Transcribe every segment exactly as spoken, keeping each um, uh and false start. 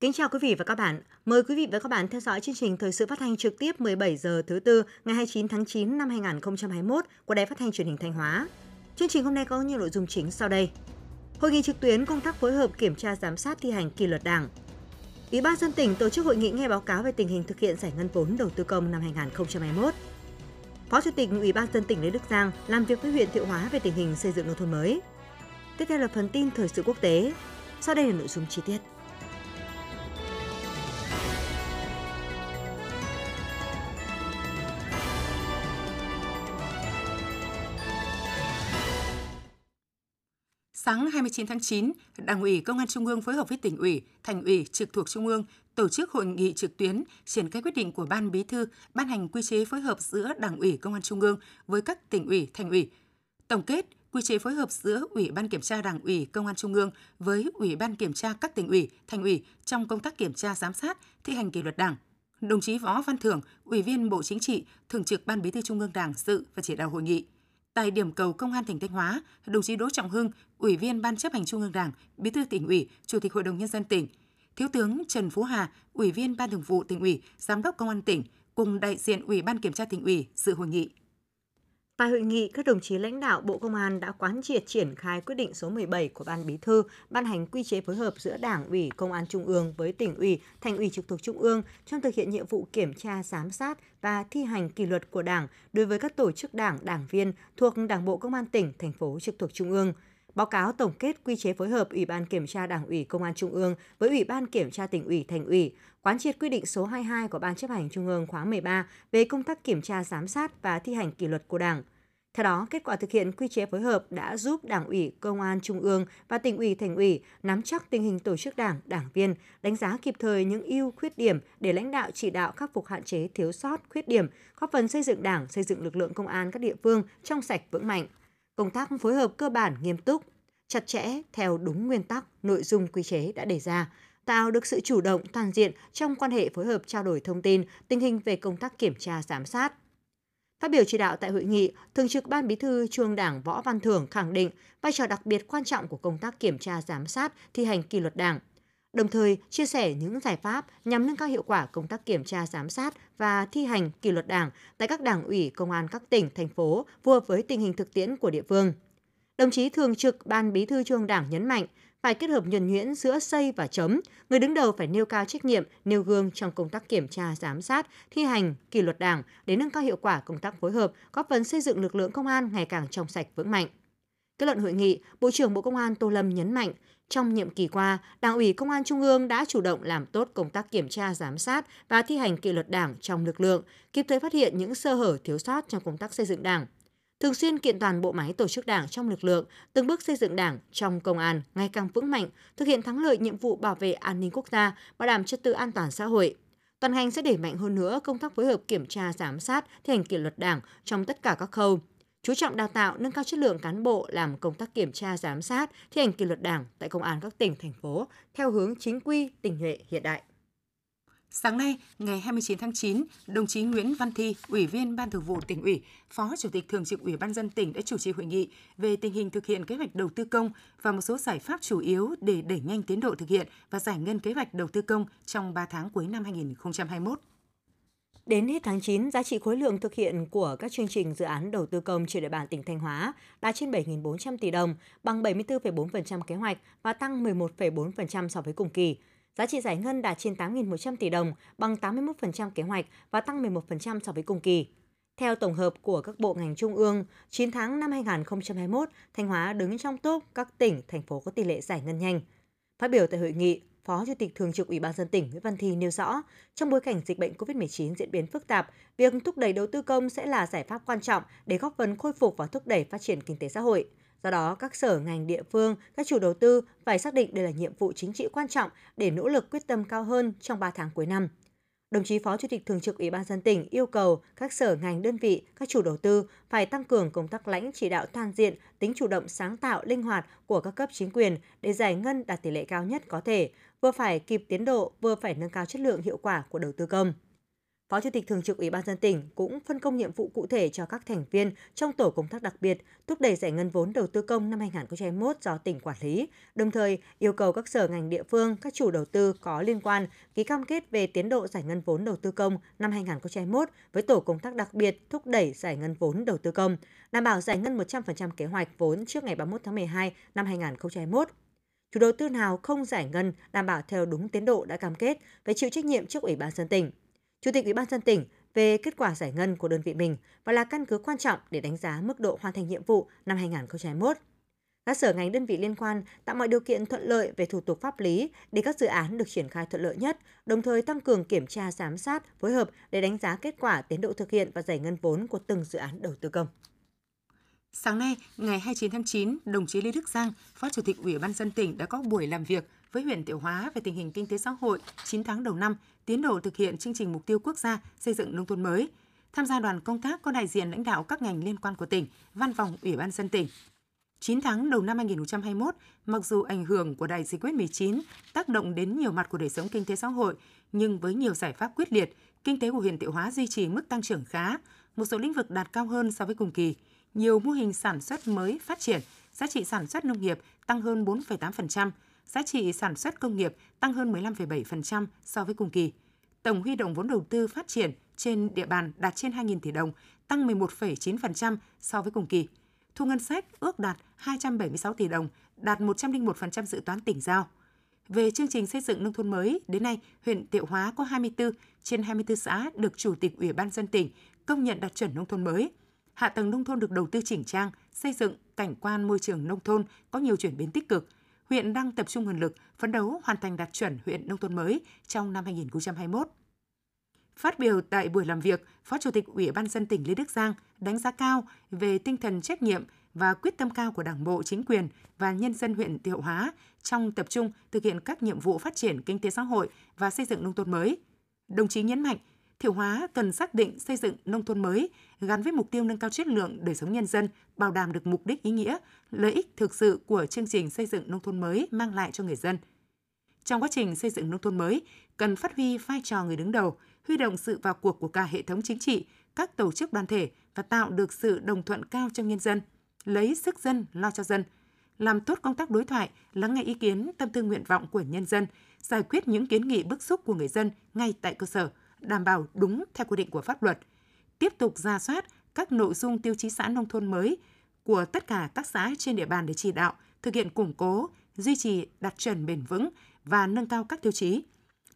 Kính chào quý vị và các bạn. Mời quý vị và các bạn theo dõi chương trình thời sự phát thanh trực tiếp mười bảy giờ thứ tư ngày hai mươi chín tháng chín năm hai nghìn không trăm hai mươi mốt của Đài Phát thanh Truyền hình Thanh Hóa. Chương trình hôm nay có nhiều nội dung chính sau đây. Hội nghị trực tuyến công tác phối hợp kiểm tra giám sát thi hành kỷ luật Đảng. Ủy ban dân tỉnh tổ chức hội nghị nghe báo cáo về tình hình thực hiện giải ngân vốn đầu tư công năm hai nghìn không trăm hai mươi mốt. Phó Chủ tịch Ủy ban dân tỉnh Lê Đức Giang làm việc với huyện Thiệu Hóa về tình hình xây dựng nông thôn mới. Tiếp theo là phần tin thời sự quốc tế. Sau đây là nội dung chi tiết. Sáng hai mươi chín tháng chín, Đảng ủy Công an Trung ương phối hợp với Tỉnh ủy, Thành ủy trực thuộc Trung ương tổ chức hội nghị trực tuyến triển khai quyết định của Ban Bí thư ban hành quy chế phối hợp giữa Đảng ủy Công an Trung ương với các Tỉnh ủy, Thành ủy. Tổng kết quy chế phối hợp giữa Ủy ban kiểm tra Đảng ủy Công an Trung ương với Ủy ban kiểm tra các Tỉnh ủy, Thành ủy trong công tác kiểm tra giám sát, thi hành kỷ luật Đảng. Đồng chí Võ Văn Thưởng, Ủy viên Bộ Chính trị, Thường trực Ban Bí thư Trung ương Đảng dự và chỉ đạo hội nghị. Tại điểm cầu Công an tỉnh Thanh Hóa, đồng chí Đỗ Trọng Hưng, Ủy viên Ban chấp hành Trung ương Đảng, Bí thư Tỉnh ủy, Chủ tịch Hội đồng Nhân dân tỉnh, Thiếu tướng Trần Phú Hà, Ủy viên Ban thường vụ Tỉnh ủy, Giám đốc Công an tỉnh, cùng đại diện Ủy ban kiểm tra Tỉnh ủy dự hội nghị. Tại hội nghị, các đồng chí lãnh đạo Bộ Công an đã quán triệt triển khai quyết định số mười bảy của Ban Bí thư ban hành quy chế phối hợp giữa Đảng ủy Công an Trung ương với Tỉnh ủy, Thành ủy trực thuộc Trung ương trong thực hiện nhiệm vụ kiểm tra, giám sát và thi hành kỷ luật của Đảng đối với các tổ chức Đảng, đảng viên thuộc Đảng bộ Công an tỉnh, thành phố trực thuộc Trung ương. Báo cáo tổng kết quy chế phối hợp Ủy ban kiểm tra Đảng ủy Công an Trung ương với Ủy ban kiểm tra Tỉnh ủy, Thành ủy, quán triệt quy định số hai mươi hai của Ban chấp hành Trung ương khóa mười ba về công tác kiểm tra giám sát và thi hành kỷ luật của Đảng. Theo đó, kết quả thực hiện quy chế phối hợp đã giúp Đảng ủy Công an Trung ương và Tỉnh ủy, Thành ủy nắm chắc tình hình tổ chức Đảng, đảng viên, đánh giá kịp thời những ưu khuyết điểm để lãnh đạo chỉ đạo khắc phục hạn chế, thiếu sót, khuyết điểm, góp phần xây dựng Đảng, xây dựng lực lượng công an các địa phương trong sạch vững mạnh. Công tác phối hợp cơ bản nghiêm túc, chặt chẽ theo đúng nguyên tắc, nội dung quy chế đã đề ra, tạo được sự chủ động toàn diện trong quan hệ phối hợp trao đổi thông tin, tình hình về công tác kiểm tra giám sát. Phát biểu chỉ đạo tại hội nghị, Thường trực Ban Bí thư Trung ương Đảng Võ Văn Thưởng khẳng định vai trò đặc biệt quan trọng của công tác kiểm tra giám sát, thi hành kỷ luật Đảng, đồng thời chia sẻ những giải pháp nhằm nâng cao hiệu quả công tác kiểm tra giám sát và thi hành kỷ luật Đảng tại các Đảng ủy, Công an các tỉnh, thành phố phù hợp với tình hình thực tiễn của địa phương. Đồng chí Thường trực Ban Bí thư Trung ương Đảng nhấn mạnh phải kết hợp nhuần nhuyễn giữa xây và chấm, người đứng đầu phải nêu cao trách nhiệm, nêu gương trong công tác kiểm tra giám sát, thi hành kỷ luật Đảng để nâng cao hiệu quả công tác phối hợp, góp phần xây dựng lực lượng công an ngày càng trong sạch vững mạnh. Kết luận hội nghị, Bộ trưởng Bộ Công an Tô Lâm nhấn mạnh trong nhiệm kỳ qua, Đảng ủy Công an Trung ương đã chủ động làm tốt công tác kiểm tra giám sát và thi hành kỷ luật Đảng trong lực lượng, kịp thời phát hiện những sơ hở thiếu sót trong công tác xây dựng Đảng. Thường xuyên kiện toàn bộ máy tổ chức Đảng trong lực lượng, từng bước xây dựng Đảng trong công an ngày càng vững mạnh, thực hiện thắng lợi nhiệm vụ bảo vệ an ninh quốc gia, bảo đảm trật tự an toàn xã hội. Toàn ngành sẽ đẩy mạnh hơn nữa công tác phối hợp kiểm tra giám sát, thi hành kỷ luật Đảng trong tất cả các khâu. Chú trọng đào tạo, nâng cao chất lượng cán bộ làm công tác kiểm tra giám sát, thi hành kỷ luật Đảng tại công an các tỉnh, thành phố theo hướng chính quy, tinh nhuệ, hiện đại. Sáng nay, ngày hai mươi chín tháng chín, đồng chí Nguyễn Văn Thi, Ủy viên Ban thường vụ Tỉnh ủy, Phó Chủ tịch Thường trực Ủy ban nhân dân tỉnh đã chủ trì hội nghị về tình hình thực hiện kế hoạch đầu tư công và một số giải pháp chủ yếu để đẩy nhanh tiến độ thực hiện và giải ngân kế hoạch đầu tư công trong ba tháng cuối năm hai nghìn không trăm hai mươi mốt. Đến hết tháng chín, giá trị khối lượng thực hiện của các chương trình dự án đầu tư công trên địa bàn tỉnh Thanh Hóa đã trên bảy nghìn bốn trăm tỷ đồng, bằng bảy mươi tư phẩy bốn phần trăm kế hoạch và tăng mười một phẩy bốn phần trăm so với cùng kỳ. Giá trị giải ngân đạt trên tám nghìn một trăm tỷ đồng, bằng tám mươi mốt phần trăm kế hoạch và tăng mười một phần trăm so với cùng kỳ. Theo tổng hợp của các bộ ngành trung ương, chín tháng năm hai nghìn không trăm hai mươi mốt, Thanh Hóa đứng trong top các tỉnh, thành phố có tỷ lệ giải ngân nhanh. Phát biểu tại hội nghị, Phó Chủ tịch Thường trực Ủy ban nhân dân tỉnh Nguyễn Văn Thi nêu rõ, trong bối cảnh dịch bệnh cô vít mười chín diễn biến phức tạp, việc thúc đẩy đầu tư công sẽ là giải pháp quan trọng để góp phần khôi phục và thúc đẩy phát triển kinh tế xã hội. Do đó, các sở ngành địa phương, các chủ đầu tư phải xác định đây là nhiệm vụ chính trị quan trọng để nỗ lực quyết tâm cao hơn trong ba tháng cuối năm. Đồng chí Phó Chủ tịch Thường trực Ủy ban nhân dân tỉnh yêu cầu các sở ngành đơn vị, các chủ đầu tư phải tăng cường công tác lãnh chỉ đạo toàn diện, tính chủ động sáng tạo, linh hoạt của các cấp chính quyền để giải ngân đạt tỷ lệ cao nhất có thể, vừa phải kịp tiến độ, vừa phải nâng cao chất lượng hiệu quả của đầu tư công. Phó Chủ tịch Thường trực Ủy ban nhân dân tỉnh cũng phân công nhiệm vụ cụ thể cho các thành viên trong tổ công tác đặc biệt thúc đẩy giải ngân vốn đầu tư công năm hai nghìn không trăm hai mươi mốt do tỉnh quản lý, đồng thời yêu cầu các sở ngành địa phương, các chủ đầu tư có liên quan ký cam kết về tiến độ giải ngân vốn đầu tư công năm hai nghìn không trăm hai mươi mốt với tổ công tác đặc biệt thúc đẩy giải ngân vốn đầu tư công, đảm bảo giải ngân một trăm phần trăm kế hoạch vốn trước ngày ba mươi mốt tháng mười hai năm hai nghìn không trăm hai mươi mốt. Chủ đầu tư nào không giải ngân đảm bảo theo đúng tiến độ đã cam kết phải chịu trách nhiệm trước Ủy ban nhân dân tỉnh. Chủ tịch Ủy ban nhân dân tỉnh về kết quả giải ngân của đơn vị mình và là căn cứ quan trọng để đánh giá mức độ hoàn thành nhiệm vụ năm hai nghìn không trăm hai mươi mốt. Các sở ngành đơn vị liên quan tạo mọi điều kiện thuận lợi về thủ tục pháp lý để các dự án được triển khai thuận lợi nhất, đồng thời tăng cường kiểm tra giám sát, phối hợp để đánh giá kết quả tiến độ thực hiện và giải ngân vốn của từng dự án đầu tư công. Sáng nay, ngày hai mươi chín tháng chín, đồng chí Lê Đức Giang, Phó Chủ tịch Ủy ban nhân dân tỉnh đã có buổi làm việc với huyện Thiệu Hóa về tình hình kinh tế xã hội chín tháng đầu năm, tiến độ thực hiện chương trình mục tiêu quốc gia xây dựng nông thôn mới. Tham gia đoàn công tác có đại diện lãnh đạo các ngành liên quan của tỉnh, văn phòng Ủy ban nhân dân tỉnh. chín tháng đầu năm hai nghìn không trăm hai mươi mốt, mặc dù ảnh hưởng của đại dịch covid mười chín tác động đến nhiều mặt của đời sống kinh tế xã hội, nhưng với nhiều giải pháp quyết liệt, kinh tế của huyện Thiệu Hóa duy trì mức tăng trưởng khá, một số lĩnh vực đạt cao hơn so với cùng kỳ. Nhiều mô hình sản xuất mới phát triển, giá trị sản xuất nông nghiệp tăng hơn bốn phẩy tám phần trăm, giá trị sản xuất công nghiệp tăng hơn mười lăm phẩy bảy phần trăm so với cùng kỳ. Tổng huy động vốn đầu tư phát triển trên địa bàn đạt trên hai nghìn tỷ đồng, tăng mười một phẩy chín phần trăm so với cùng kỳ. Thu ngân sách ước đạt hai trăm bảy mươi sáu tỷ đồng, đạt một trăm lẻ một phần trăm dự toán tỉnh giao. Về chương trình xây dựng nông thôn mới, đến nay huyện Thiệu Hóa có hai mươi tư trên hai mươi tư xã được Chủ tịch Ủy ban nhân dân tỉnh công nhận đạt chuẩn nông thôn mới. Hạ tầng nông thôn được đầu tư chỉnh trang, xây dựng, cảnh quan môi trường nông thôn có nhiều chuyển biến tích cực. Huyện đang tập trung nguồn lực, phấn đấu hoàn thành đạt chuẩn huyện nông thôn mới trong năm hai nghìn không trăm hai mươi mốt. Phát biểu tại buổi làm việc, Phó Chủ tịch Ủy ban nhân dân tỉnh Lê Đức Giang đánh giá cao về tinh thần trách nhiệm và quyết tâm cao của Đảng bộ, chính quyền và nhân dân huyện Thiệu Hóa trong tập trung thực hiện các nhiệm vụ phát triển kinh tế xã hội và xây dựng nông thôn mới. Đồng chí nhấn mạnh, Thiệu Hóa cần xác định xây dựng nông thôn mới gắn với mục tiêu nâng cao chất lượng đời sống nhân dân, bảo đảm được mục đích ý nghĩa, lợi ích thực sự của chương trình xây dựng nông thôn mới mang lại cho người dân. Trong quá trình xây dựng nông thôn mới, cần phát huy vai trò người đứng đầu, huy động sự vào cuộc của cả hệ thống chính trị, các tổ chức đoàn thể và tạo được sự đồng thuận cao trong nhân dân, lấy sức dân lo cho dân, làm tốt công tác đối thoại, lắng nghe ý kiến, tâm tư nguyện vọng của nhân dân, giải quyết những kiến nghị bức xúc của người dân ngay tại cơ sở, đảm bảo đúng theo quy định của pháp luật. Tiếp tục rà soát các nội dung tiêu chí xã nông thôn mới của tất cả các xã trên địa bàn để chỉ đạo, thực hiện củng cố, duy trì đạt chuẩn bền vững và nâng cao các tiêu chí.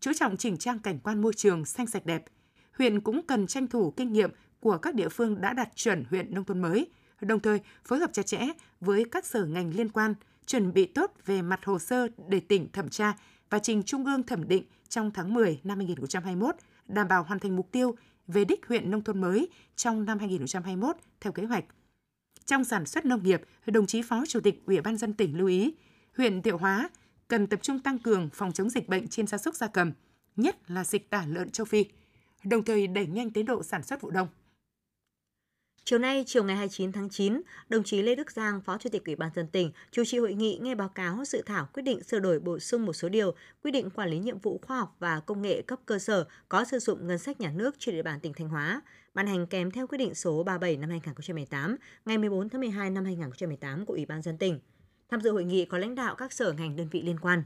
Chú trọng chỉnh trang cảnh quan môi trường xanh sạch đẹp. Huyện cũng cần tranh thủ kinh nghiệm của các địa phương đã đạt chuẩn huyện nông thôn mới, đồng thời phối hợp chặt chẽ với các sở ngành liên quan, chuẩn bị tốt về mặt hồ sơ để tỉnh thẩm tra và trình Trung ương thẩm định trong tháng mười năm hai nghìn không trăm hai mươi mốt. Đảm bảo hoàn thành mục tiêu về đích huyện nông thôn mới trong năm hai nghìn không trăm hai mươi mốt theo kế hoạch. Trong sản xuất nông nghiệp, đồng chí Phó Chủ tịch Ủy ban nhân dân tỉnh lưu ý, huyện Thiệu Hóa cần tập trung tăng cường phòng chống dịch bệnh trên gia súc gia cầm, nhất là dịch tả lợn châu Phi, đồng thời đẩy nhanh tiến độ sản xuất vụ đông. Chiều nay, chiều ngày hai mươi chín tháng chín, đồng chí Lê Đức Giang, Phó Chủ tịch Ủy ban nhân dân tỉnh, chủ trì hội nghị nghe báo cáo dự thảo quyết định sửa đổi bổ sung một số điều quy định quản lý nhiệm vụ khoa học và công nghệ cấp cơ sở có sử dụng ngân sách nhà nước trên địa bàn tỉnh Thanh Hóa, ban hành kèm theo quyết định số ba mươi bảy năm hai nghìn không trăm mười tám ngày mười bốn tháng mười hai năm hai nghìn không trăm mười tám của Ủy ban nhân dân tỉnh. Tham dự hội nghị có lãnh đạo các sở ngành đơn vị liên quan.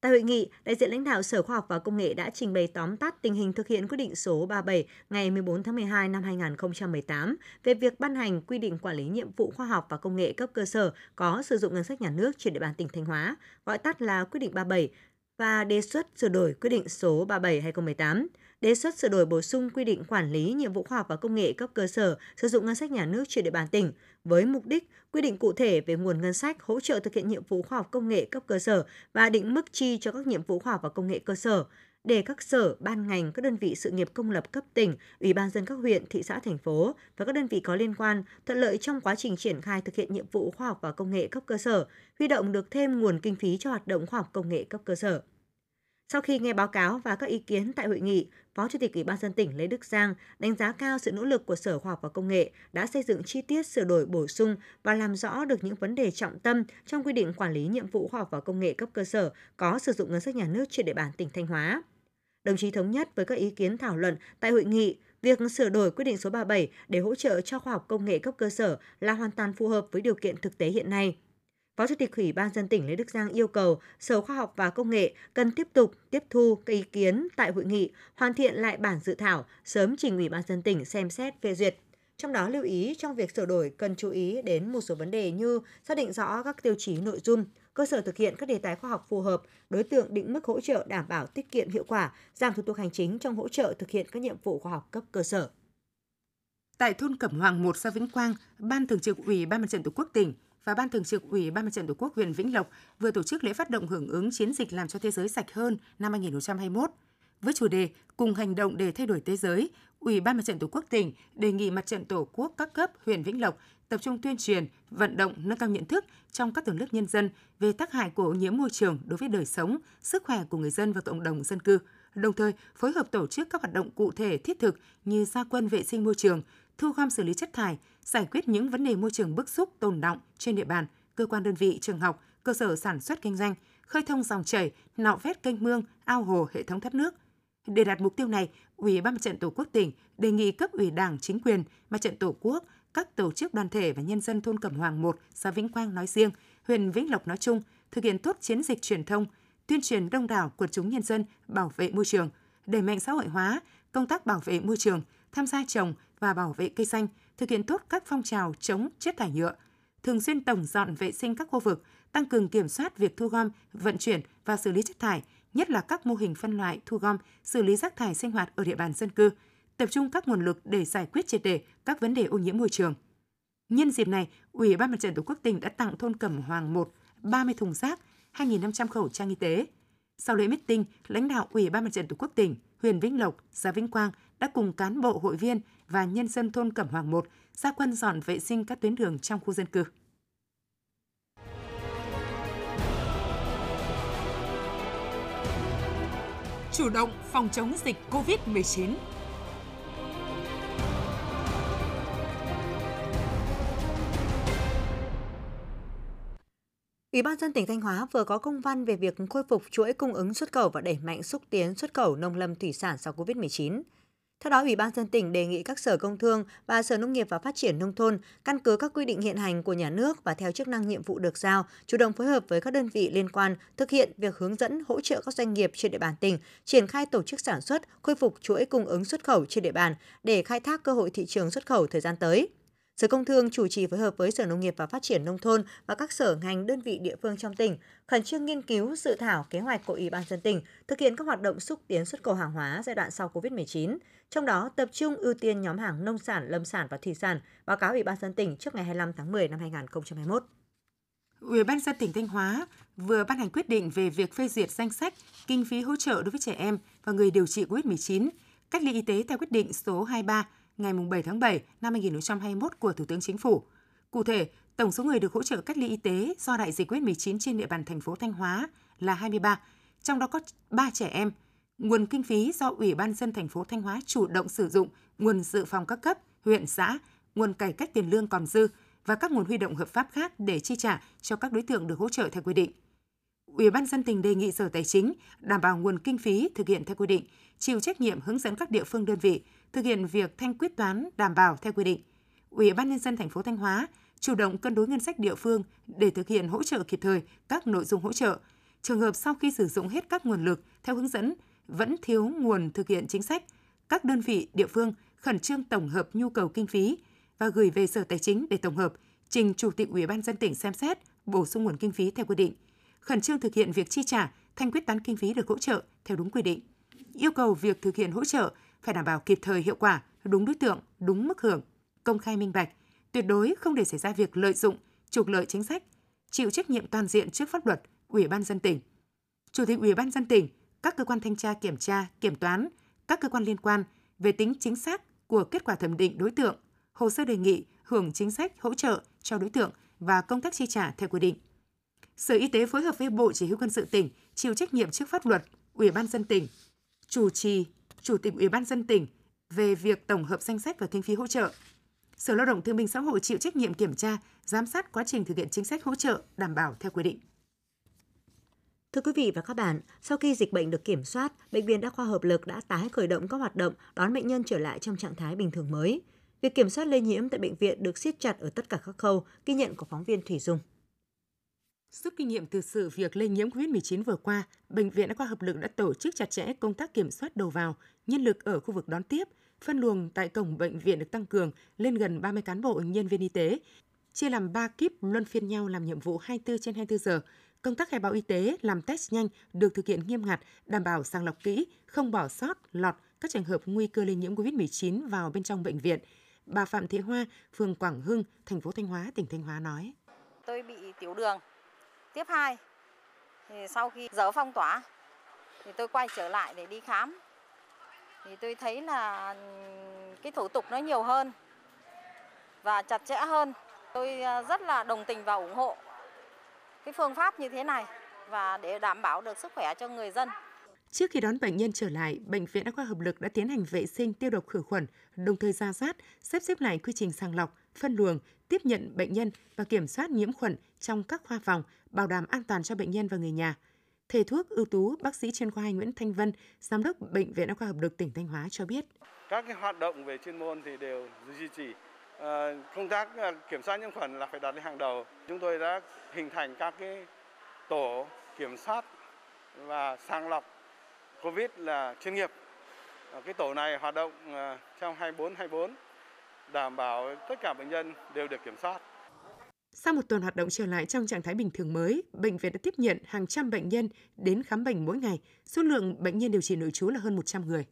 Tại hội nghị, đại diện lãnh đạo Sở Khoa học và Công nghệ đã trình bày tóm tắt tình hình thực hiện quyết định số ba mươi bảy ngày mười bốn tháng mười hai năm hai nghìn không trăm mười tám về việc ban hành quy định quản lý nhiệm vụ khoa học và công nghệ cấp cơ sở có sử dụng ngân sách nhà nước trên địa bàn tỉnh Thanh Hóa, gọi tắt là quyết định ba mươi bảy, và đề xuất sửa đổi quyết định số ba mươi bảy trên hai nghìn không trăm mười tám, đề xuất sửa đổi bổ sung quy định quản lý nhiệm vụ khoa học và công nghệ cấp cơ sở sử dụng ngân sách nhà nước trên địa bàn tỉnh với mục đích quy định cụ thể về nguồn ngân sách hỗ trợ thực hiện nhiệm vụ khoa học công nghệ cấp cơ sở và định mức chi cho các nhiệm vụ khoa học và công nghệ cơ sở để các sở, ban ngành, các đơn vị sự nghiệp công lập cấp tỉnh, ủy ban nhân dân các huyện, thị xã, thành phố và các đơn vị có liên quan thuận lợi trong quá trình triển khai thực hiện nhiệm vụ khoa học và công nghệ cấp cơ sở, huy động được thêm nguồn kinh phí cho hoạt động khoa học công nghệ cấp cơ sở. Sau khi nghe báo cáo và các ý kiến tại hội nghị, Phó Chủ tịch Ủy ban nhân dân tỉnh Lê Đức Giang đánh giá cao sự nỗ lực của Sở Khoa học và Công nghệ đã xây dựng chi tiết sửa đổi bổ sung và làm rõ được những vấn đề trọng tâm trong quy định quản lý nhiệm vụ khoa học và công nghệ cấp cơ sở có sử dụng ngân sách nhà nước trên địa bàn tỉnh Thanh Hóa. Đồng chí thống nhất với các ý kiến thảo luận tại hội nghị, việc sửa đổi quyết định số ba mươi bảy để hỗ trợ cho khoa học công nghệ cấp cơ sở là hoàn toàn phù hợp với điều kiện thực tế hiện nay. Phó Chủ tịch Ủy ban nhân dân tỉnh Lê Đức Giang yêu cầu Sở Khoa học và Công nghệ cần tiếp tục tiếp thu các ý kiến tại hội nghị, hoàn thiện lại bản dự thảo, sớm trình Ủy ban nhân dân tỉnh xem xét phê duyệt. Trong đó lưu ý trong việc sửa đổi cần chú ý đến một số vấn đề như xác định rõ các tiêu chí nội dung, cơ sở thực hiện các đề tài khoa học phù hợp, đối tượng định mức hỗ trợ đảm bảo tiết kiệm hiệu quả, giảm thủ tục hành chính trong hỗ trợ thực hiện các nhiệm vụ khoa học cấp cơ sở. Tại thôn Cẩm Hoàng một, xã Vĩnh Quang, Ban Thường trực Ủy ban Mặt trận Tổ quốc tỉnh và Ban Thường trực Ủy ban Mặt trận Tổ quốc huyện Vĩnh Lộc vừa tổ chức lễ phát động hưởng ứng chiến dịch làm cho thế giới sạch hơn năm hai nghìn không trăm hai mươi mốt. Với chủ đề Cùng hành động để thay đổi thế giới, Ủy ban Mặt trận Tổ quốc tỉnh đề nghị Mặt trận Tổ quốc các cấp huyện Vĩnh Lộc tập trung tuyên truyền, vận động nâng cao nhận thức trong các tầng lớp nhân dân về tác hại của ô nhiễm môi trường đối với đời sống, sức khỏe của người dân và cộng đồng dân cư. Đồng thời, phối hợp tổ chức các hoạt động cụ thể thiết thực như ra quân vệ sinh môi trường, thu gom xử lý chất thải, giải quyết những vấn đề môi trường bức xúc tồn đọng trên địa bàn, cơ quan đơn vị, trường học, cơ sở sản xuất kinh doanh, khơi thông dòng chảy, nạo vét kênh mương, ao hồ, hệ thống thoát nước. Để đạt mục tiêu này, Ủy ban Mặt trận Tổ quốc tỉnh đề nghị cấp ủy Đảng, chính quyền, Mặt trận Tổ quốc, các tổ chức đoàn thể và nhân dân thôn Cẩm Hoàng một, xã Vĩnh Quang nói riêng, huyện Vĩnh Lộc nói chung, thực hiện tốt chiến dịch truyền thông, tuyên truyền đông đảo quần chúng nhân dân bảo vệ môi trường, đẩy mạnh xã hội hóa, công tác bảo vệ môi trường, tham gia trồng và bảo vệ cây xanh, thực hiện tốt các phong trào chống chất thải nhựa, thường xuyên tổng dọn vệ sinh các khu vực, tăng cường kiểm soát việc thu gom, vận chuyển và xử lý chất thải, nhất là các mô hình phân loại, thu gom, xử lý rác thải sinh hoạt ở địa bàn dân cư, tập trung các nguồn lực để giải quyết triệt để các vấn đề ô nhiễm môi trường. Nhân dịp này, Ủy ban Mặt trận Tổ quốc tỉnh đã tặng thôn Cẩm Hoàng một ba mươi thùng rác, hai nghìn năm trăm khẩu trang y tế. Sau lễ meeting, lãnh đạo Ủy ban Mặt trận Tổ quốc tỉnh, huyện Vĩnh Lộc, xã Vĩnh Quang đã cùng cán bộ hội viên và nhân dân thôn Cẩm Hoàng một ra quân dọn vệ sinh các tuyến đường trong khu dân cư. Chủ động phòng chống dịch covid mười chín. Ủy ban nhân dân tỉnh Thanh Hóa vừa có công văn về việc khôi phục chuỗi cung ứng xuất khẩu và đẩy mạnh xúc tiến xuất khẩu nông lâm thủy sản sau covid mười chín. Theo đó, Ủy ban nhân dân tỉnh đề nghị các Sở Công Thương và Sở Nông nghiệp và Phát triển Nông thôn căn cứ các quy định hiện hành của nhà nước và theo chức năng nhiệm vụ được giao, chủ động phối hợp với các đơn vị liên quan thực hiện việc hướng dẫn hỗ trợ các doanh nghiệp trên địa bàn tỉnh, triển khai tổ chức sản xuất, khôi phục chuỗi cung ứng xuất khẩu trên địa bàn để khai thác cơ hội thị trường xuất khẩu thời gian tới. Sở Công Thương chủ trì phối hợp với Sở Nông nghiệp và Phát triển Nông thôn và các sở ngành đơn vị địa phương trong tỉnh, khẩn trương nghiên cứu dự thảo kế hoạch của Ủy ban nhân dân tỉnh thực hiện các hoạt động xúc tiến xuất khẩu hàng hóa giai đoạn sau covid mười chín, trong đó tập trung ưu tiên nhóm hàng nông sản, lâm sản và thủy sản, báo cáo Ủy ban nhân dân tỉnh trước ngày hai mươi lăm tháng mười năm hai nghìn không trăm hai mươi mốt. Ủy ban nhân dân tỉnh Thanh Hóa vừa ban hành quyết định về việc phê duyệt danh sách kinh phí hỗ trợ đối với trẻ em và người điều trị covid mười chín, cách ly y tế theo quyết định số hai mươi ba ngày bảy tháng bảy năm hai nghìn không trăm hai mươi mốt của Thủ tướng Chính phủ. Cụ thể, tổng số người được hỗ trợ cách ly y tế do đại dịch covid mười chín trên địa bàn thành phố Thanh Hóa là hai mươi ba, trong đó có ba trẻ em. Nguồn kinh phí do Ủy ban nhân dân thành phố Thanh Hóa chủ động sử dụng, nguồn dự phòng các cấp, huyện, xã, nguồn cải cách tiền lương còn dư và các nguồn huy động hợp pháp khác để chi trả cho các đối tượng được hỗ trợ theo quy định. Ủy ban nhân dân tỉnh đề nghị Sở Tài chính đảm bảo nguồn kinh phí thực hiện theo quy định, chịu trách nhiệm hướng dẫn các địa phương đơn vị thực hiện việc thanh quyết toán đảm bảo theo quy định. Ủy ban nhân dân thành phố Thanh Hóa chủ động cân đối ngân sách địa phương để thực hiện hỗ trợ kịp thời các nội dung hỗ trợ. Trường hợp sau khi sử dụng hết các nguồn lực theo hướng dẫn vẫn thiếu nguồn thực hiện chính sách, các đơn vị địa phương khẩn trương tổng hợp nhu cầu kinh phí và gửi về Sở Tài chính để tổng hợp, trình Chủ tịch Ủy ban nhân dân tỉnh xem xét bổ sung nguồn kinh phí theo quy định. Khẩn trương thực hiện việc chi trả, thanh quyết toán kinh phí được hỗ trợ theo đúng quy định. Yêu cầu việc thực hiện hỗ trợ phải đảm bảo kịp thời, hiệu quả, đúng đối tượng, đúng mức hưởng, công khai minh bạch, tuyệt đối không để xảy ra việc lợi dụng, trục lợi chính sách, chịu trách nhiệm toàn diện trước pháp luật, Ủy ban nhân dân tỉnh. Chủ tịch Ủy ban nhân dân tỉnh, các cơ quan thanh tra kiểm tra, kiểm toán, các cơ quan liên quan về tính chính xác của kết quả thẩm định đối tượng, hồ sơ đề nghị hưởng chính sách hỗ trợ cho đối tượng và công tác chi trả theo quy định. Sở Y tế phối hợp với Bộ Chỉ huy quân sự tỉnh chịu trách nhiệm trước pháp luật, Ủy ban nhân dân tỉnh chủ trì Chủ tịch Ủy ban nhân dân tỉnh về việc tổng hợp danh sách và kinh phí hỗ trợ. Sở Lao động Thương binh Xã hội chịu trách nhiệm kiểm tra, giám sát quá trình thực hiện chính sách hỗ trợ đảm bảo theo quy định. Thưa quý vị và các bạn, sau khi dịch bệnh được kiểm soát, Bệnh viện Đa Khoa Hợp Lực đã tái khởi động các hoạt động đón bệnh nhân trở lại trong trạng thái bình thường mới. Việc kiểm soát lây nhiễm tại bệnh viện được siết chặt ở tất cả các khâu, ghi nhận của phóng viên Thủy Dung. Rút kinh nghiệm từ sự việc lây nhiễm covid mười chín vừa qua, Bệnh viện Đa Khoa Hợp Lực đã tổ chức chặt chẽ công tác kiểm soát đầu vào, nhân lực ở khu vực đón tiếp, phân luồng tại cổng bệnh viện được tăng cường lên gần ba mươi cán bộ nhân viên y tế, chia làm ba kíp luân phiên nhau làm nhiệm vụ hai mươi tư trên hai mươi tư giờ. Công tác khai báo y tế, làm test nhanh được thực hiện nghiêm ngặt, đảm bảo sàng lọc kỹ, không bỏ sót, lọt các trường hợp nguy cơ lây nhiễm covid mười chín vào bên trong bệnh viện. Bà Phạm Thị Hoa, phường Quảng Hưng, thành phố Thanh Hóa, tỉnh Thanh Hóa nói: Tôi bị tiểu đường tiếp hai. Thì sau khi dỡ phong tỏa thì tôi quay trở lại để đi khám. Thì tôi thấy là cái thủ tục nó nhiều hơn và chặt chẽ hơn. Tôi rất là đồng tình và ủng hộ cái phương pháp như thế này và để đảm bảo được sức khỏe cho người dân. Trước khi đón bệnh nhân trở lại, Bệnh viện Đa khoa Hợp Lực đã tiến hành vệ sinh tiêu độc khử khuẩn, đồng thời rà soát, sắp xếp lại quy trình sàng lọc, phân luồng, tiếp nhận bệnh nhân và kiểm soát nhiễm khuẩn trong các khoa phòng, bảo đảm an toàn cho bệnh nhân và người nhà. Thầy thuốc ưu tú, bác sĩ chuyên khoa Nguyễn Thanh Vân, giám đốc Bệnh viện Đa khoa Hợp Lực tỉnh Thanh Hóa cho biết: Các cái hoạt động về chuyên môn thì đều duy trì. Công tác kiểm soát nhiễm khuẩn là phải đặt lên hàng đầu. Chúng tôi đã hình thành các cái tổ kiểm soát và sàng lọc Covid là chuyên nghiệp. Cái tổ này hoạt động trong hai mươi tư trên hai mươi tư, đảm bảo tất cả bệnh nhân đều được kiểm soát. Sau một tuần hoạt động trở lại trong trạng thái bình thường mới, bệnh viện đã tiếp nhận hàng trăm bệnh nhân đến khám bệnh mỗi ngày. Số lượng bệnh nhân điều trị nội trú là hơn một trăm người.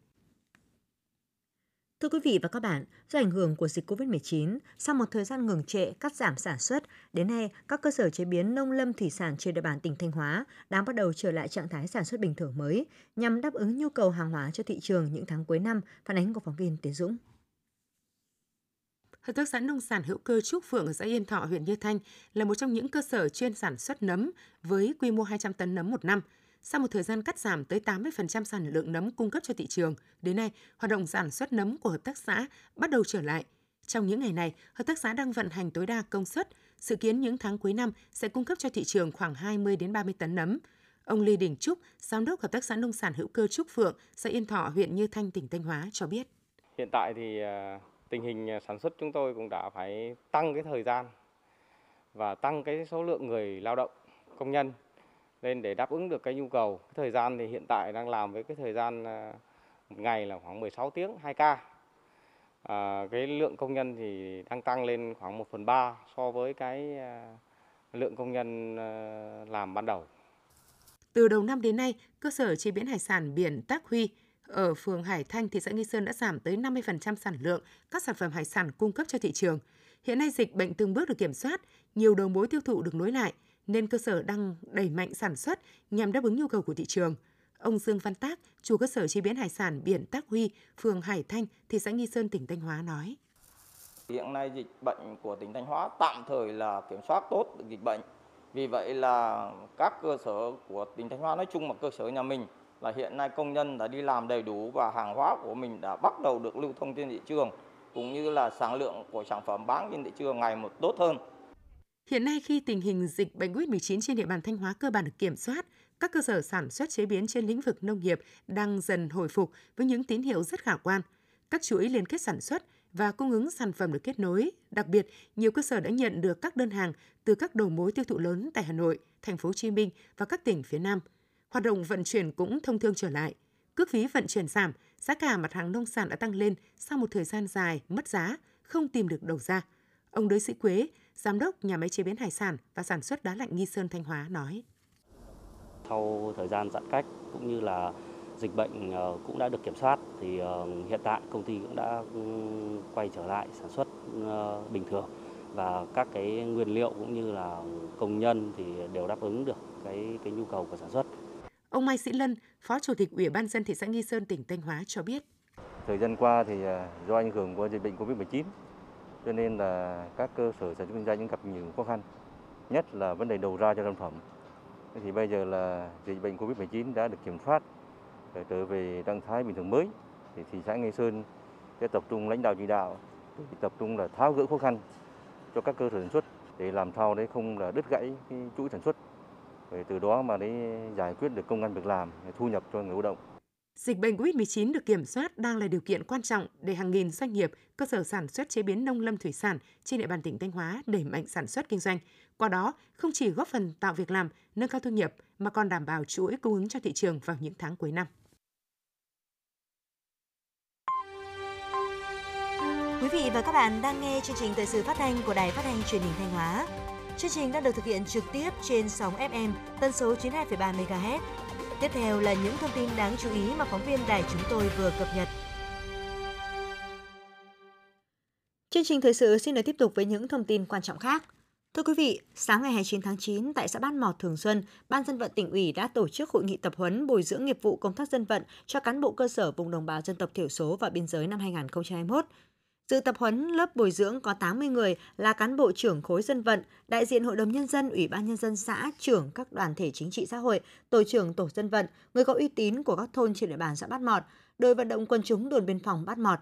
Thưa quý vị và các bạn, do ảnh hưởng của dịch covid mười chín, sau một thời gian ngừng trệ, cắt giảm sản xuất, đến nay các cơ sở chế biến nông lâm thủy sản trên địa bàn tỉnh Thanh Hóa đã bắt đầu trở lại trạng thái sản xuất bình thường mới nhằm đáp ứng nhu cầu hàng hóa cho thị trường những tháng cuối năm, phản ánh của phóng viên Tiến Dũng. Hợp tác xã nông sản hữu cơ Trúc Phượng ở xã Yên Thọ, huyện Như Thanh là một trong những cơ sở chuyên sản xuất nấm với quy mô hai trăm tấn nấm một năm. Sau một thời gian cắt giảm tới tám mươi phần trăm sản lượng nấm cung cấp cho thị trường, đến nay, hoạt động sản xuất nấm của hợp tác xã bắt đầu trở lại. Trong những ngày này, hợp tác xã đang vận hành tối đa công suất, dự kiến những tháng cuối năm sẽ cung cấp cho thị trường khoảng hai mươi đến ba mươi tấn nấm. Ông Lê Đình Trúc, giám đốc Hợp tác xã nông sản hữu cơ Trúc Phượng, xã Yên Thọ, huyện Như Thanh, tỉnh Thanh Hóa cho biết: Hiện tại thì tình hình sản xuất chúng tôi cũng đã phải tăng cái thời gian và tăng cái số lượng người lao động, công nhân nên để đáp ứng được cái nhu cầu. Cái thời gian thì hiện tại đang làm với cái thời gian một ngày là khoảng mười sáu tiếng, hai ca. À, cái lượng công nhân thì đang tăng lên khoảng một phần ba so với cái lượng công nhân làm ban đầu. Từ đầu năm đến nay, cơ sở chế biến hải sản Biển Tác Huy ở phường Hải Thanh, thị xã Nghi Sơn đã giảm tới năm mươi phần trăm sản lượng các sản phẩm hải sản cung cấp cho thị trường. Hiện nay dịch bệnh từng bước được kiểm soát, nhiều đầu mối tiêu thụ được nối lại, nên cơ sở đang đẩy mạnh sản xuất nhằm đáp ứng nhu cầu của thị trường. Ông Dương Văn Tác, chủ cơ sở chế biến hải sản Biển Tác Huy, phường Hải Thanh, thị xã Nghi Sơn, tỉnh Thanh Hóa nói: Hiện nay dịch bệnh của tỉnh Thanh Hóa tạm thời là kiểm soát tốt được dịch bệnh. Vì vậy là các cơ sở của tỉnh Thanh Hóa nói chung mà cơ sở nhà mình là hiện nay công nhân đã đi làm đầy đủ và hàng hóa của mình đã bắt đầu được lưu thông trên thị trường, cũng như là sản lượng của sản phẩm bán trên thị trường ngày một tốt hơn. Hiện nay khi tình hình dịch bệnh covid mười chín trên địa bàn Thanh Hóa cơ bản được kiểm soát, các cơ sở sản xuất chế biến trên lĩnh vực nông nghiệp đang dần hồi phục với những tín hiệu rất khả quan. Các chuỗi liên kết sản xuất và cung ứng sản phẩm được kết nối, đặc biệt nhiều cơ sở đã nhận được các đơn hàng từ các đầu mối tiêu thụ lớn tại Hà Nội, Thành phố Hồ Chí Minh và các tỉnh phía Nam. Hoạt động vận chuyển cũng thông thương trở lại, cước phí vận chuyển giảm, giá cả mặt hàng nông sản đã tăng lên sau một thời gian dài mất giá, không tìm được đầu ra. Ông Đới Sĩ Quế, giám đốc Nhà máy chế biến hải sản và sản xuất đá lạnh Nghi Sơn Thanh Hóa nói: Sau thời gian giãn cách cũng như là dịch bệnh cũng đã được kiểm soát thì hiện tại công ty cũng đã quay trở lại sản xuất bình thường và các cái nguyên liệu cũng như là công nhân thì đều đáp ứng được cái cái nhu cầu của sản xuất. Ông Mai Sĩ Lân, Phó Chủ tịch Ủy ban nhân dân thị xã Nghi Sơn tỉnh Thanh Hóa cho biết: Thời gian qua thì do ảnh hưởng của dịch bệnh covid mười chín cho nên là các cơ sở sản xuất kinh doanh cũng gặp nhiều khó khăn, nhất là vấn đề đầu ra cho sản phẩm. Thì bây giờ là dịch bệnh covid mười chín đã được kiểm soát, trở về trạng thái bình thường mới, thì thị xã Nghi Sơn sẽ tập trung lãnh đạo chỉ đạo, tập trung là tháo gỡ khó khăn cho các cơ sở sản xuất để làm sao để không là đứt gãy cái chuỗi sản xuất để từ đó mà để giải quyết được công ăn việc làm, thu nhập cho người lao động. Dịch bệnh Covid mười chín được kiểm soát đang là điều kiện quan trọng để hàng nghìn doanh nghiệp, cơ sở sản xuất chế biến nông lâm thủy sản trên địa bàn tỉnh Thanh Hóa đẩy mạnh sản xuất kinh doanh. Qua đó, không chỉ góp phần tạo việc làm, nâng cao thu nhập mà còn đảm bảo chuỗi cung ứng cho thị trường vào những tháng cuối năm. Quý vị và các bạn đang nghe chương trình thời sự phát thanh của Đài Phát thanh Truyền hình Thanh Hóa. Chương trình đã được thực hiện trực tiếp trên sóng ép em tần số chín mươi hai phẩy ba mê ga héc. Tiếp theo là những thông tin đáng chú ý mà phóng viên đài chúng tôi vừa cập nhật. Chương trình thời sự xin được tiếp tục với những thông tin quan trọng khác. Thưa quý vị, sáng ngày hai mươi chín tháng chín tại xã Ban Mọt Thường Xuân, Ban Dân vận Tỉnh ủy đã tổ chức hội nghị tập huấn bồi dưỡng nghiệp vụ công tác dân vận cho cán bộ cơ sở vùng đồng bào dân tộc thiểu số và biên giới năm hai nghìn không trăm hai mươi mốt. Dự tập huấn lớp bồi dưỡng có tám mươi người là cán bộ trưởng khối dân vận, đại diện Hội đồng Nhân dân, Ủy ban Nhân dân xã, trưởng các đoàn thể chính trị xã hội, tổ trưởng tổ dân vận, người có uy tín của các thôn trên địa bàn xã Bát Mọt, đội vận động quân chúng đồn biên phòng Bát Mọt.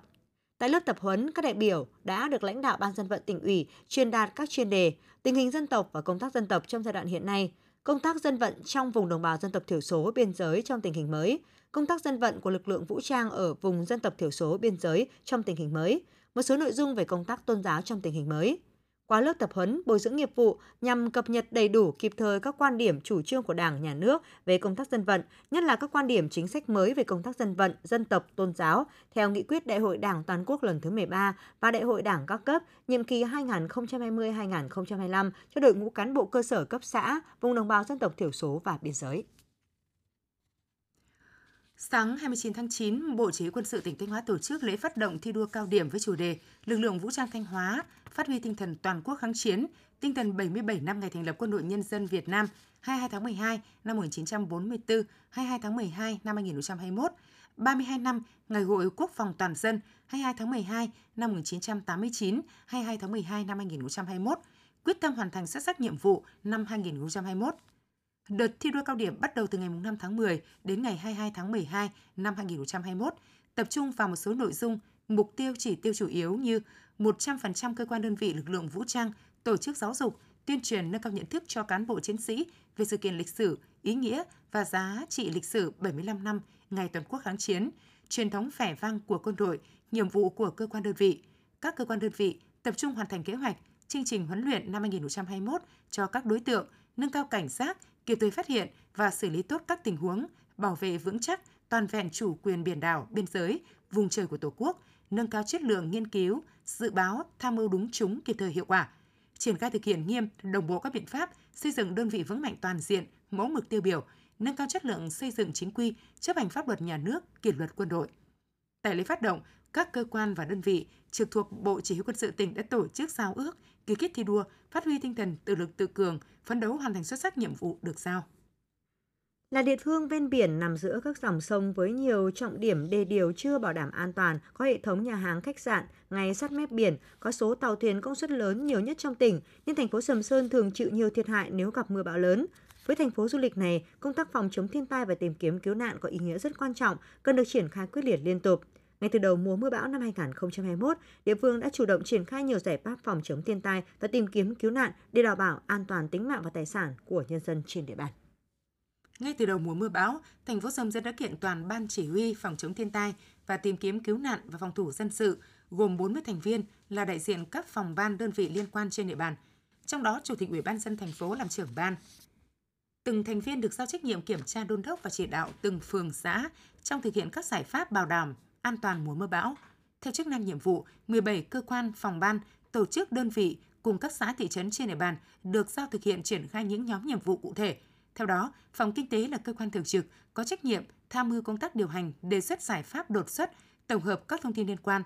Tại lớp tập huấn, các đại biểu đã được lãnh đạo Ban Dân vận Tỉnh ủy truyền đạt các chuyên đề, tình hình dân tộc và công tác dân tộc trong giai đoạn hiện nay, công tác dân vận trong vùng đồng bào dân tộc thiểu số biên giới trong tình hình mới, công tác dân vận của lực lượng vũ trang ở vùng dân tộc thiểu số biên giới trong tình hình mới, một số nội dung về công tác tôn giáo trong tình hình mới. Qua lớp tập huấn bồi dưỡng nghiệp vụ nhằm cập nhật đầy đủ kịp thời các quan điểm chủ trương của Đảng, Nhà nước về công tác dân vận, nhất là các quan điểm chính sách mới về công tác dân vận, dân tộc, tôn giáo, theo nghị quyết Đại hội Đảng Toàn quốc lần thứ mười ba và Đại hội Đảng các cấp, nhiệm kỳ hai nghìn không trăm hai mươi đến hai nghìn không trăm hai mươi lăm cho đội ngũ cán bộ cơ sở cấp xã, vùng đồng bào dân tộc thiểu số và biên giới. Sáng hai mươi chín tháng chín, Bộ Chỉ huy Quân sự tỉnh Thanh Hóa tổ chức lễ phát động thi đua cao điểm với chủ đề Lực lượng vũ trang Thanh Hóa phát huy tinh thần toàn quốc kháng chiến, tinh thần bảy mươi bảy năm ngày thành lập Quân đội Nhân dân Việt Nam hai mươi hai tháng mười hai năm một nghìn chín trăm bốn mươi tư, hai mươi hai tháng mười hai năm hai nghìn không trăm hai mươi mốt, ba mươi hai năm Ngày hội Quốc phòng toàn dân hai mươi hai tháng mười hai năm một nghìn chín trăm tám mươi chín, hai mươi hai tháng mười hai năm hai nghìn không trăm hai mươi mốt, quyết tâm hoàn thành xuất sắc nhiệm vụ năm hai nghìn không trăm hai mươi mốt. Đợt thi đua cao điểm bắt đầu từ ngày năm tháng mười đến ngày hai mươi hai tháng mười hai năm hai nghìn không trăm hai mươi mốt, tập trung vào một số nội dung, mục tiêu chỉ tiêu chủ yếu như một trăm phần trăm cơ quan đơn vị lực lượng vũ trang, tổ chức giáo dục, tuyên truyền nâng cao nhận thức cho cán bộ chiến sĩ về sự kiện lịch sử, ý nghĩa và giá trị lịch sử bảy mươi lăm năm ngày toàn quốc kháng chiến, truyền thống vẻ vang của quân đội, nhiệm vụ của cơ quan đơn vị. Các cơ quan đơn vị tập trung hoàn thành kế hoạch, chương trình huấn luyện năm hai nghìn không trăm hai mươi mốt cho các đối tượng, nâng cao cảnh giác, kịp thời phát hiện và xử lý tốt các tình huống, bảo vệ vững chắc toàn vẹn chủ quyền biển đảo, biên giới, vùng trời của Tổ quốc, nâng cao chất lượng nghiên cứu, dự báo, tham mưu đúng trúng, kịp thời hiệu quả, triển khai thực hiện nghiêm, đồng bộ các biện pháp xây dựng đơn vị vững mạnh toàn diện, mẫu mực tiêu biểu, nâng cao chất lượng xây dựng chính quy, chấp hành pháp luật nhà nước, kỷ luật quân đội. Tại lễ phát động, các cơ quan và đơn vị trực thuộc Bộ Chỉ huy Quân sự tỉnh đã tổ chức giao ước, ký kết thi đua, phát huy tinh thần tự lực tự cường, phấn đấu hoàn thành xuất sắc nhiệm vụ được giao. Là địa phương ven biển nằm giữa các dòng sông với nhiều trọng điểm đê điều chưa bảo đảm an toàn, có hệ thống nhà hàng khách sạn ngay sát mép biển, có số tàu thuyền công suất lớn nhiều nhất trong tỉnh, nhưng thành phố Sầm Sơn thường chịu nhiều thiệt hại nếu gặp mưa bão lớn. Với thành phố du lịch này, công tác phòng chống thiên tai và tìm kiếm cứu nạn có ý nghĩa rất quan trọng, cần được triển khai quyết liệt liên tục. Ngay từ đầu mùa mưa bão năm hai nghìn không trăm hai mươi mốt, địa phương đã chủ động triển khai nhiều giải pháp phòng chống thiên tai và tìm kiếm cứu nạn để đảm bảo an toàn tính mạng và tài sản của nhân dân trên địa bàn. Ngay từ đầu mùa mưa bão, thành phố Sầm Sơn đã kiện toàn Ban Chỉ huy phòng chống thiên tai và tìm kiếm cứu nạn và phòng thủ dân sự, gồm bốn mươi thành viên là đại diện các phòng ban đơn vị liên quan trên địa bàn. Trong đó, Chủ tịch Ủy ban nhân dân thành phố làm trưởng ban. Từng thành viên được giao trách nhiệm kiểm tra đôn đốc và chỉ đạo từng phường xã trong thực hiện các giải pháp bảo đảm an toàn mùa mưa bão. Theo chức năng nhiệm vụ, mười bảy cơ quan, phòng ban, tổ chức đơn vị cùng các xã thị trấn trên địa bàn được giao thực hiện triển khai những nhóm nhiệm vụ cụ thể. Theo đó, Phòng Kinh tế là cơ quan thường trực có trách nhiệm tham mưu công tác điều hành, đề xuất giải pháp đột xuất, tổng hợp các thông tin liên quan.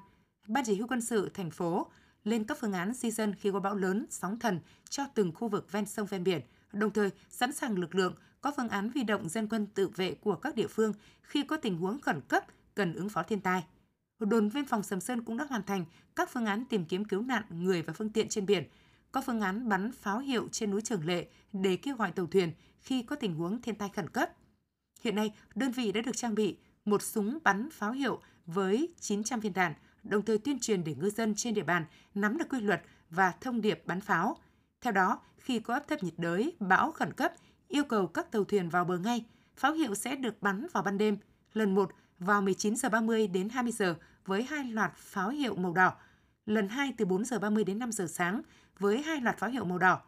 Ban Chỉ huy Quân sự thành phố lên các phương án di dân khi có bão lớn, sóng thần cho từng khu vực ven sông ven biển, đồng thời sẵn sàng lực lượng có phương án huy động dân quân tự vệ của các địa phương khi có tình huống khẩn cấp cần ứng phó thiên tai. Đồn biên phòng Sầm Sơn cũng đã hoàn thành các phương án tìm kiếm cứu nạn người và phương tiện trên biển, có phương án bắn pháo hiệu trên núi Trường Lệ để kêu gọi tàu thuyền khi có tình huống thiên tai khẩn cấp. Hiện nay, đơn vị đã được trang bị một súng bắn pháo hiệu với chín trăm viên đạn, đồng thời tuyên truyền để ngư dân trên địa bàn nắm được quy luật và thông điệp bắn pháo. Theo đó, khi có áp thấp nhiệt đới, bão khẩn cấp, yêu cầu các tàu thuyền vào bờ ngay. Pháo hiệu sẽ được bắn vào ban đêm, lần một vào mười chín giờ ba mươi đến hai mươi giờ với hai loạt pháo hiệu màu đỏ, lần hai từ bốn giờ ba mươi đến năm giờ sáng với hai loạt pháo hiệu màu đỏ.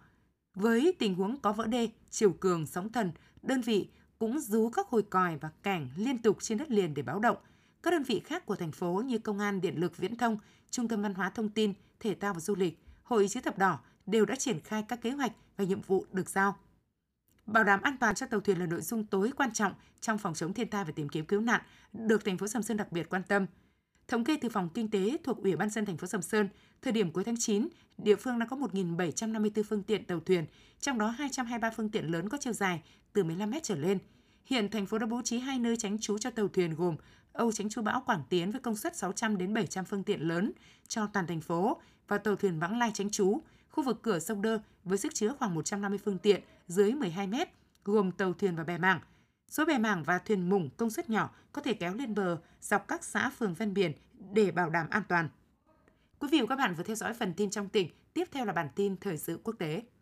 Với tình huống có vỡ đê, chiều cường, sóng thần, đơn vị cũng rú các hồi còi và cảnh liên tục trên đất liền để báo động. Các đơn vị khác của thành phố như Công an, Điện lực, Viễn thông, Trung tâm Văn hóa Thông tin, Thể thao và Du lịch, Hội Chữ thập đỏ đều đã triển khai các kế hoạch và nhiệm vụ được giao. Bảo đảm an toàn cho tàu thuyền là nội dung tối quan trọng trong phòng chống thiên tai và tìm kiếm cứu nạn, được thành phố Sầm Sơn đặc biệt quan tâm. Thống kê từ phòng kinh tế thuộc Ủy ban nhân dân thành phố Sầm Sơn, thời điểm cuối tháng chín, địa phương đã có một nghìn bảy trăm năm mươi tư phương tiện tàu thuyền, trong đó hai trăm hai mươi ba phương tiện lớn có chiều dài từ mười lăm mét trở lên. Hiện thành phố đã bố trí hai nơi tránh trú cho tàu thuyền gồm âu tránh trú bão Quảng Tiến với công suất sáu trăm đến bảy trăm phương tiện lớn cho toàn thành phố và tàu thuyền vãng lai tránh trú, khu vực cửa sông Đơ với sức chứa khoảng một trăm năm mươi phương tiện dưới mười hai mét, gồm tàu thuyền và bè mảng. Số bè mảng và thuyền mủng công suất nhỏ có thể kéo lên bờ dọc các xã phường ven biển để bảo đảm an toàn. Quý vị và các bạn vừa theo dõi phần tin trong tỉnh, tiếp theo là bản tin thời sự quốc tế.